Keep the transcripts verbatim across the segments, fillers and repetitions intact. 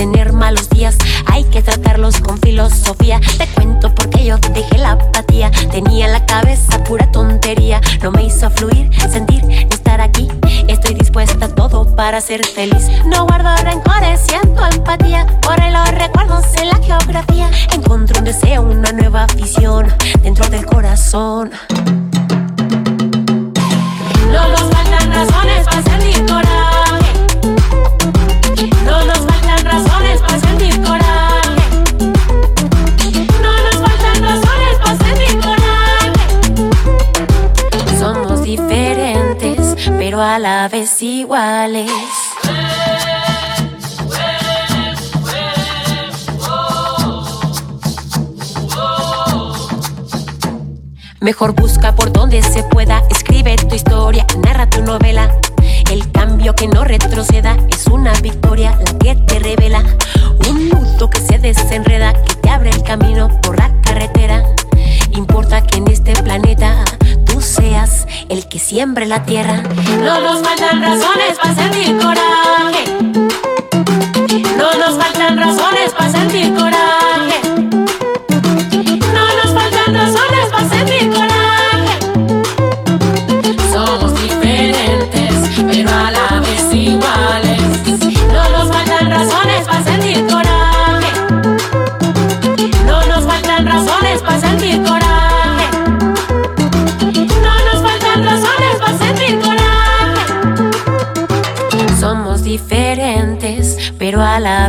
tener malos días, hay que tratarlos con filosofía. Te cuento porque yo dejé la apatía, tenía la cabeza pura tontería. No me hizo fluir, sentir, ni estar aquí. Estoy dispuesta a todo para ser feliz. No guardo rencores, siento empatía por los recuerdos en la geografía. Encontré un deseo, una nueva afición dentro del corazón. No nos faltan razones para sentir coraje. No nos faltan razones para sentir coraje. No nos faltan razones para sentir coraje. Somos diferentes, pero a la vez iguales. Mejor busca por donde se pueda, escribe tu historia, narra tu novela. El cambio que no retroceda es una victoria la que te revela. Un nudo que se desenreda, que te abre el camino por la carretera. Importa que en este planeta tú seas el que siembre la tierra. No nos faltan razones para sentir coraje. No nos faltan razones para sentir coraje. Diferentes, pero a la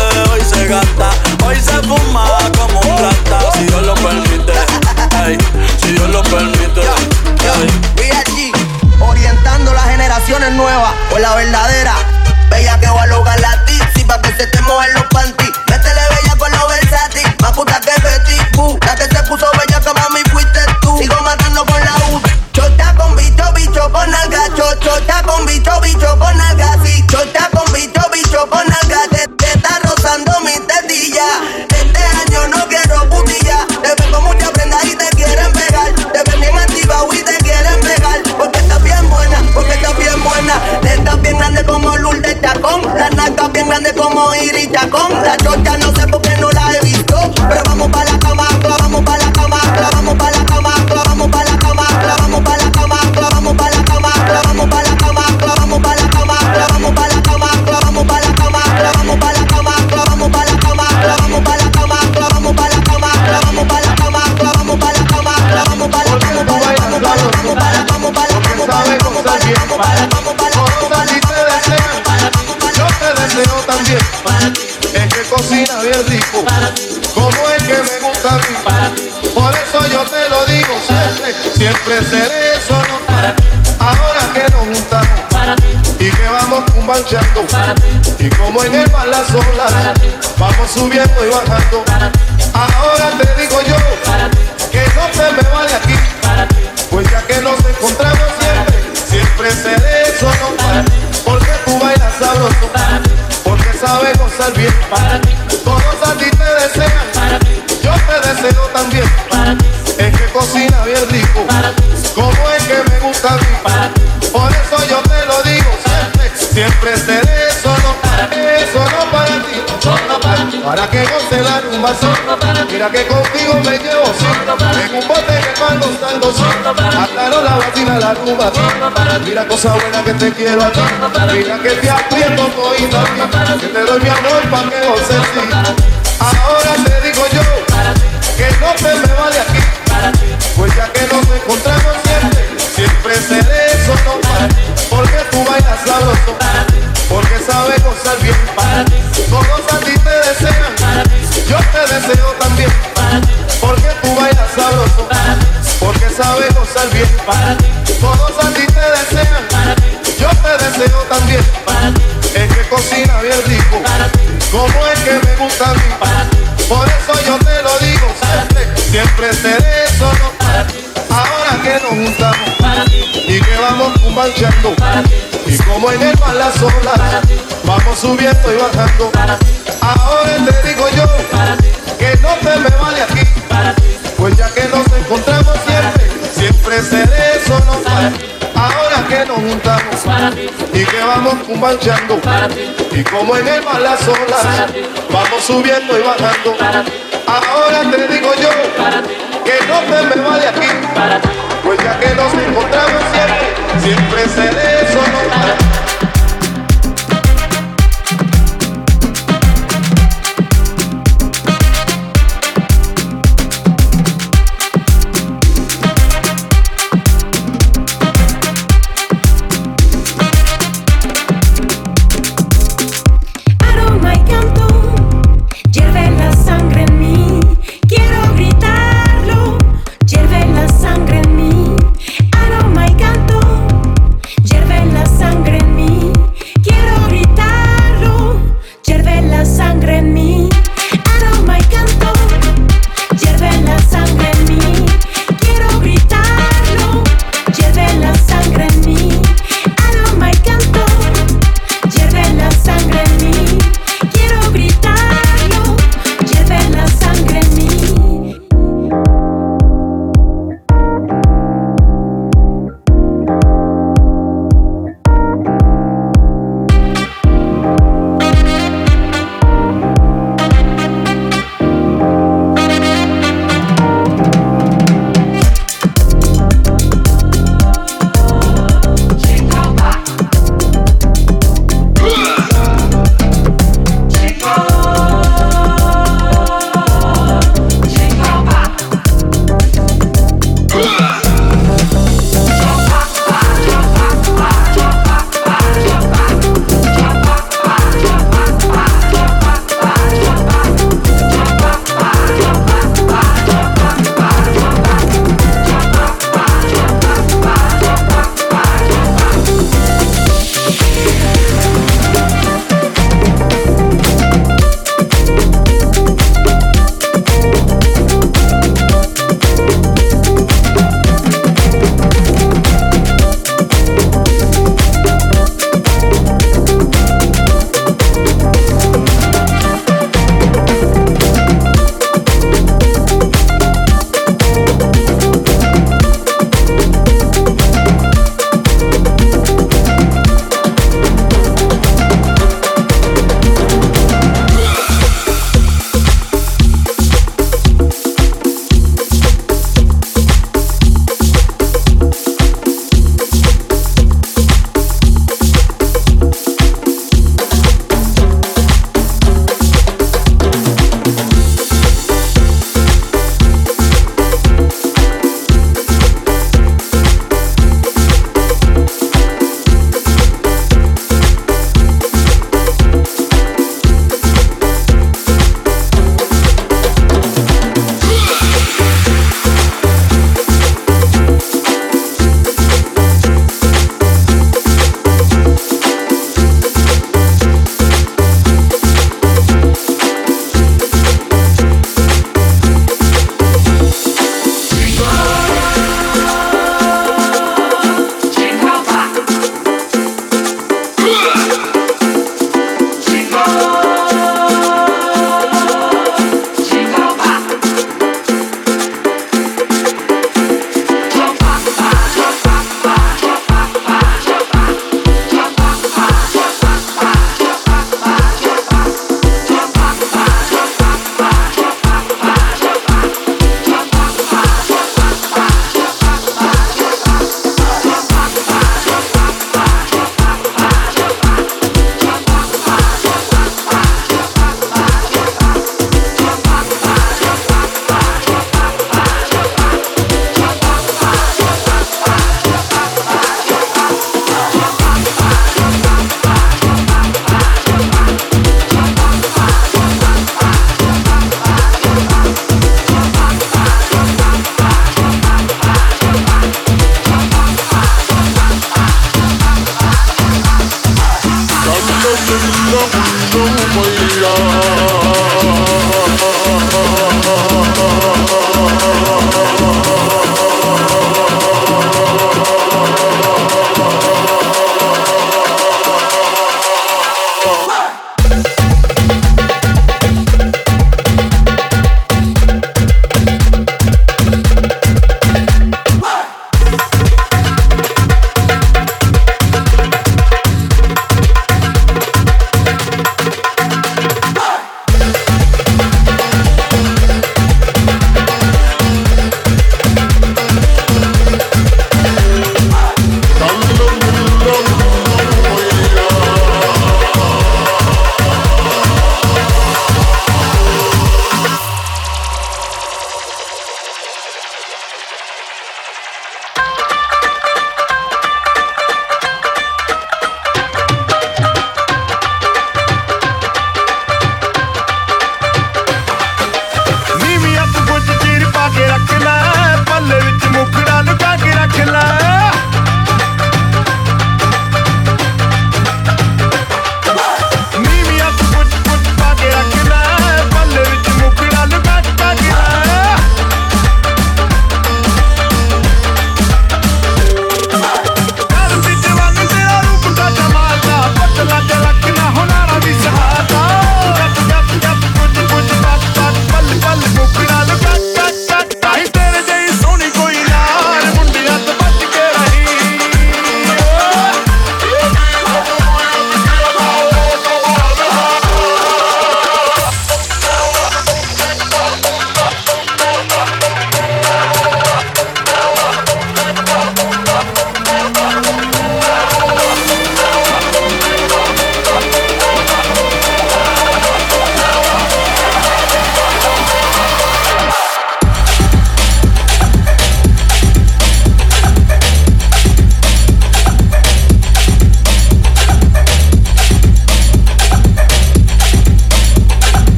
hoy se gasta, hoy se fuma como un rata. Si Dios lo permite, hey, si Dios lo permite, hey. Orientando las generaciones nuevas por la verdadera. Bella que va a lograr la tipsy pa' que se te mojen los panties. Métele bella con los versátil, más puta que Betty Boo. La que se puso bella que mami fuiste tú. Sigo matando con la U. Chota con bicho, bicho con alga. Chota con bicho, bicho con alga. Sí, chota con bicho. Con alga te, te está rozando mi tetilla. Este año no quiero putilla. Te ven con muchas prendas y te quieren pegar. Te ven bien activado y te quieren pegar. Porque estás bien buena, porque estás bien buena. Estás bien grande como Lourdes Chacón. La naca bien grande como Iris Chacón. La chocha no sé por qué no la he visto. Pero vamos pa' la cama, clavamos pa' la cama, clavamos pa' la cama, clavamos pa' la cama, clavamos pa' la cama, clavamos pa' la cama, clavamos pa' la cama, clavamos pa' la cama, clavamos pa' la cama, clavamos pa' la cama. Clavamos pa' la cama, clavamos pa' la cama, clavamos pa' la cama, clavamos pa' la cama, clavamos pa' la cama, clavamos pa' la cama, clavamos pa' la cama, clavamos pa' la cama, clavamos pa' la cama, clavamos pa' la cama, clavamos pa' la cama, clavamos pa' la cama. Es que cocina bien rico, como es que me gusta a mí. Por eso yo te lo digo siempre, siempre seré eso, no. Ahora que nos juntamos y que vamos cumbanchando, y como en el bar las olas vamos subiendo y bajando. Ahora te digo yo que no se me va de aquí, pues ya que nos encontramos siempre, siempre seré eso, no. Porque tú bailas sabroso, porque sabes gozar bien. Todos a ti te desean, yo te deseo también. Es que cocina bien rico, como es que me gusta a mí. Por eso yo te lo digo siempre, siempre seré solo para ti, solo para ti, solo para ti. Para que goce la rumba, solo para ti. Mira que contigo me llevo, solo para ti. En un bote que van gozando, solo para ti. Aclaro la vacina, la rumba, solo para ti. Mira cosa buena que te quiero a ti, mira que te aprieto coito a ti. Que te doy mi amor pa' que goce ti. Ahora te digo yo que no se me va de aquí, pues ya que nos encontramos siempre, siempre seré eso, no para ti. Porque tú bailas sabroso, porque sabes gozar bien. Todos a ti te desean, yo te deseo también. Porque tú bailas sabroso, porque sabes gozar bien. Todos a ti te desean, yo te deseo también. Es que cocina bien rico, como es que me gusta a mí. Para ti. Por eso yo te lo digo siempre, siempre seré solo para ti. Ahora que nos juntamos para ti. Y que vamos cumbanchando para ti. Y como en el mar las olas vamos subiendo y bajando para ti. Ahora te digo yo para ti. Que no te me vale aquí para ti. Pues ya que nos encontramos siempre, siempre seré solo para ti. Ahora que nos juntamos para ti. Y que vamos cumbanchando para ti. Y como en el mar las olas vamos subiendo y bajando para ti. Ahora te digo yo para ti. Que no te me vale aquí para ti. Pues ya que nos encontramos siempre, siempre seré solo para ti.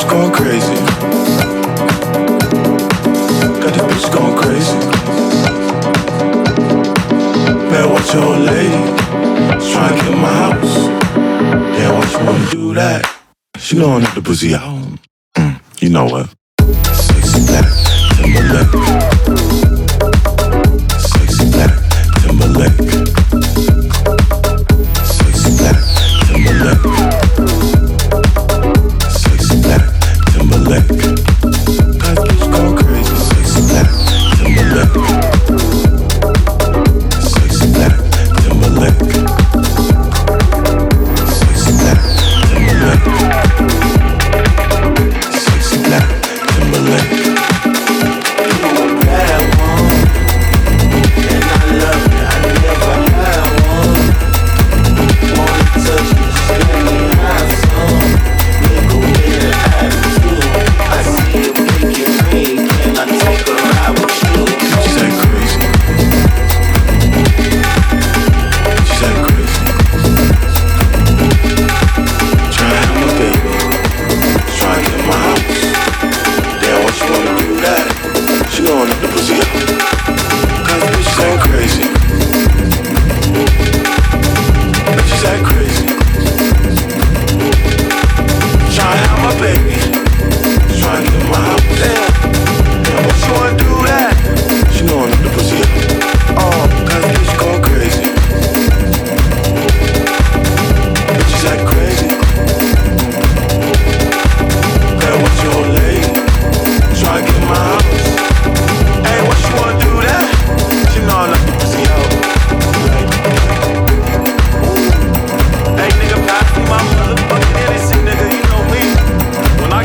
bitch going crazy. Got the bitch going crazy. Man, watch your old lady. She's trying to get in my house. Damn, why she wanna do that? She don't have the pussy out. Mm, you know what? Six black Timberlake. Six black Timberlake. I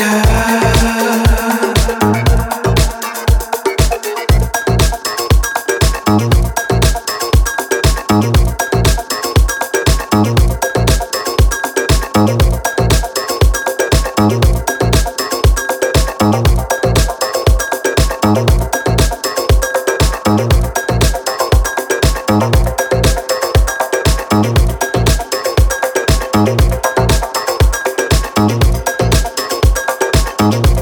We'll be right back.